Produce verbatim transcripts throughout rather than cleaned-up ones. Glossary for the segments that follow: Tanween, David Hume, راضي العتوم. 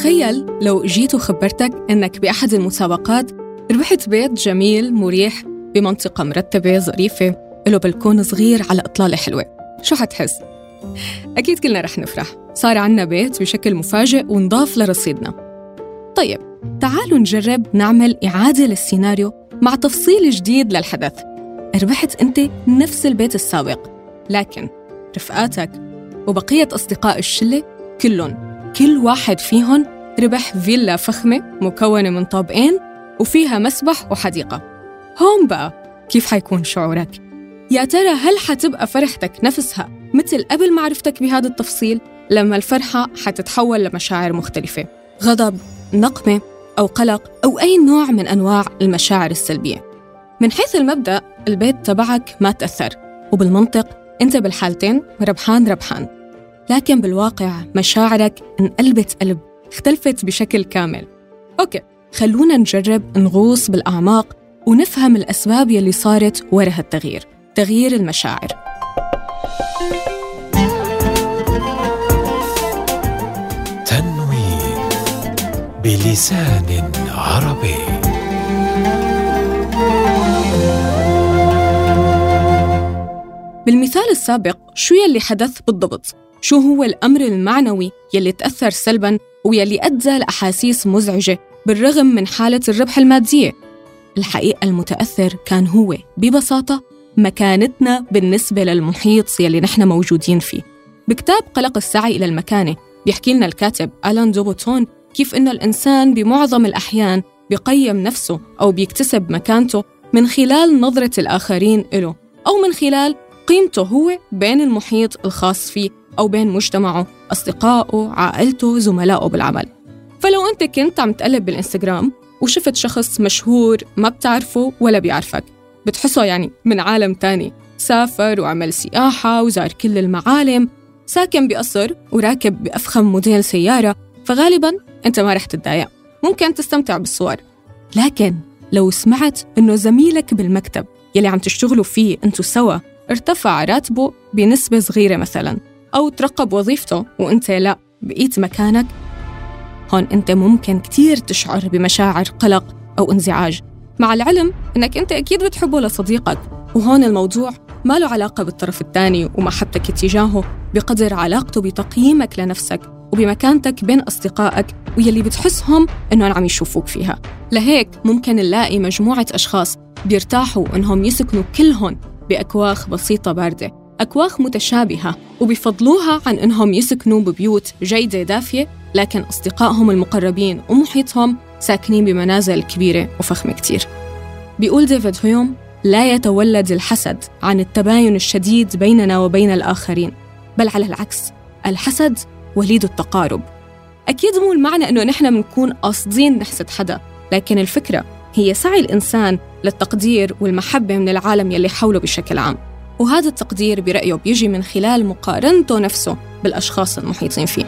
تخيل لو جيت وخبرتك أنك بأحد المسابقات ربحت بيت جميل مريح بمنطقة مرتبة ظريفة له بلكون صغير على إطلالة حلوة، شو حتحس؟ أكيد كلنا رح نفرح، صار عنا بيت بشكل مفاجئ ونضاف لرصيدنا. طيب تعالوا نجرب نعمل إعادة للسيناريو مع تفصيل جديد للحدث. ربحت أنت نفس البيت السابق، لكن رفقاتك وبقية أصدقاء الشلة كلهم كل واحد فيهم ربح فيلا فخمة مكونة من طابقين وفيها مسبح وحديقة. هون بقى كيف حيكون شعورك؟ يا ترى هل حتبقى فرحتك نفسها مثل قبل معرفتك بهذا التفصيل؟ لما الفرحة حتتحول لمشاعر مختلفة، غضب، نقمة أو قلق أو أي نوع من أنواع المشاعر السلبية. من حيث المبدأ البيت تبعك ما تأثر، وبالمنطق أنت بالحالتين ربحان ربحان، لكن بالواقع مشاعرك انقلبت قلب، اختلفت بشكل كامل. أوكي، خلونا نجرب نغوص بالأعماق ونفهم الأسباب يلي صارت وراء التغيير، تغيير المشاعر. تنوين بلسان عربي. بالمثال السابق شو يلي حدث بالضبط؟ شو هو الأمر المعنوي يلي تأثر سلباً ويلي أدى لأحاسيس مزعجة بالرغم من حالة الربح المادية؟ الحقيقة المتأثر كان هو ببساطة مكانتنا بالنسبة للمحيط يلي نحن موجودين فيه. بكتاب قلق السعي إلى المكانة بيحكي لنا الكاتب ألان دي بوتون كيف إنه الإنسان بمعظم الأحيان بيقيم نفسه أو بيكتسب مكانته من خلال نظرة الآخرين إله، أو من خلال قيمته هو بين المحيط الخاص فيه أو بين مجتمعه، أصدقائه، عائلته، زملائه بالعمل. فلو أنت كنت عم تقلب بالإنستغرام وشفت شخص مشهور ما بتعرفه ولا بيعرفك، بتحسه يعني من عالم تاني، سافر وعمل سياحة وزار كل المعالم، ساكن بقصر وراكب بأفخم موديل سيارة، فغالباً أنت ما رح تتضايق، ممكن تستمتع بالصور. لكن لو سمعت إنه زميلك بالمكتب يلي عم تشتغلوا فيه أنتوا سوا ارتفع راتبه بنسبة صغيرة مثلاً، أو ترقب وظيفته وأنت لا، بقيت مكانك، هون أنت ممكن كتير تشعر بمشاعر قلق أو انزعاج، مع العلم أنك أنت أكيد بتحبه لصديقك، وهون الموضوع ما له علاقة بالطرف الثاني ومحبتك اتجاهه بقدر علاقته بتقييمك لنفسك وبمكانتك بين أصدقائك ويلي بتحسهم أنهم عم يشوفوك فيها. لهيك ممكن نلاقي مجموعة أشخاص بيرتاحوا أنهم يسكنوا كلهم بأكواخ بسيطة باردة، أكواخ متشابهة، وبيفضلوها عن أنهم يسكنوا ببيوت جيدة دافية، لكن أصدقائهم المقربين ومحيطهم ساكنين بمنازل كبيرة وفخمة كتير. بيقول ديفيد هيوم: لا يتولد الحسد عن التباين الشديد بيننا وبين الآخرين، بل على العكس، الحسد وليد التقارب. أكيد مو المعنى أنه نحن منكون قاصدين نحسد حدا، لكن الفكرة هي سعي الإنسان للتقدير والمحبة من العالم يلي حوله بشكل عام، وهذا التقدير برأيه بيجي من خلال مقارنته نفسه بالأشخاص المحيطين فيه.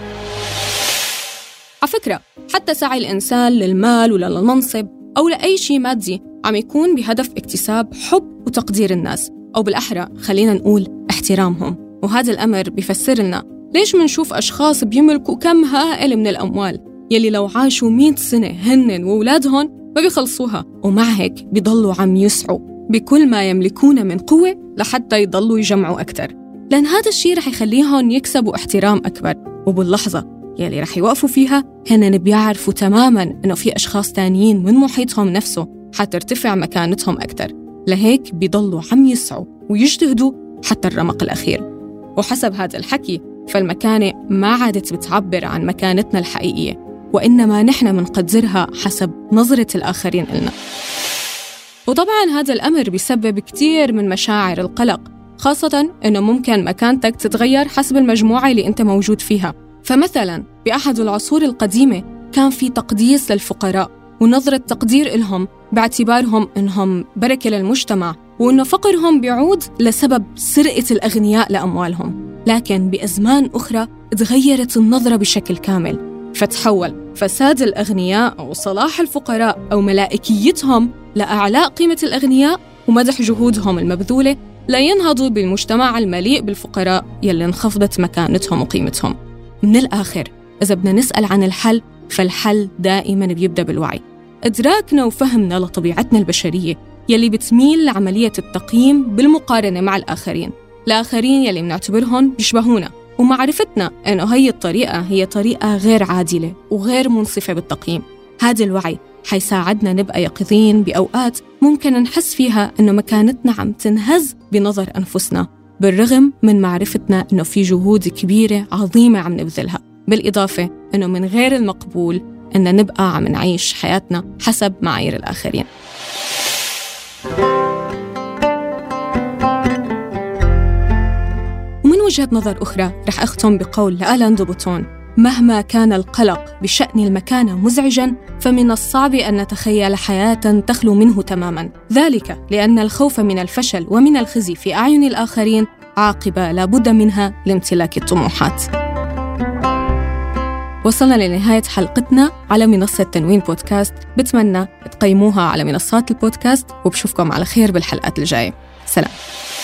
على فكرة حتى سعي الإنسان للمال ولا للمنصب أو لأي شيء مادي عم يكون بهدف اكتساب حب وتقدير الناس، أو بالأحرى خلينا نقول احترامهم، وهذا الأمر بيفسر لنا ليش منشوف أشخاص بيملكوا كم هائل من الأموال يلي لو عاشوا مئة سنة هن وولادهم ما بيخلصوها، ومع هيك بيضلوا عم يسعوا بكل ما يملكون من قوة لحتى يضلوا يجمعوا أكتر، لأن هذا الشيء رح يخليهم يكسبوا احترام أكبر، وباللحظة يلي رح يوقفوا فيها هن بيعرفوا تماماً إنه في أشخاص تانيين من محيطهم نفسه حترتفع مكانتهم أكتر، لهيك بيضلوا عم يسعوا ويجتهدوا حتى الرمق الأخير. وحسب هذا الحكي فالمكانة ما عادت بتعبر عن مكانتنا الحقيقية، وإنما نحن منقدرها حسب نظرة الآخرين لنا. وطبعاً هذا الأمر بيسبب كتير من مشاعر القلق، خاصة إنه ممكن مكانتك تتغير حسب المجموعة اللي أنت موجود فيها. فمثلاً بأحد العصور القديمة كان في تقديس للفقراء ونظرة تقدير لهم باعتبارهم إنهم بركة للمجتمع، وإنه فقرهم بيعود لسبب سرقة الأغنياء لأموالهم. لكن بأزمان أخرى تغيرت النظرة بشكل كامل، فتحول فساد الأغنياء أو صلاح الفقراء أو ملائكيتهم لأعلاء قيمة الأغنياء ومدح جهودهم المبذولة لينهضوا بالمجتمع المليء بالفقراء يلي انخفضت مكانتهم وقيمتهم. من الآخر، إذا بدنا نسأل عن الحل فالحل دائماً بيبدأ بالوعي، إدراكنا وفهمنا لطبيعتنا البشرية يلي بتميل لعملية التقييم بالمقارنة مع الآخرين الآخرين يلي منعتبرهم بيشبهونا، ومعرفتنا أنه هي الطريقة هي طريقة غير عادلة وغير منصفة بالتقييم. هذا الوعي حيساعدنا نبقى يقظين بأوقات ممكن نحس فيها أنه مكانتنا عم تنهز بنظر أنفسنا، بالرغم من معرفتنا أنه في جهود كبيرة عظيمة عم نبذلها، بالإضافة أنه من غير المقبول أن نبقى عم نعيش حياتنا حسب معايير الآخرين. ومن وجهة نظر أخرى رح أختم بقول لآلان دي بوتون: مهما كان القلق بشأن المكانة مزعجاً، فمن الصعب أن نتخيل حياة تخلو منه تماماً، ذلك لأن الخوف من الفشل ومن الخزي في أعين الآخرين عاقبة لابد منها لامتلاك الطموحات. وصلنا لنهاية حلقتنا على منصة تنوين بودكاست، بتمنى تقيموها على منصات البودكاست، وبشوفكم على خير بالحلقات الجاية. سلام.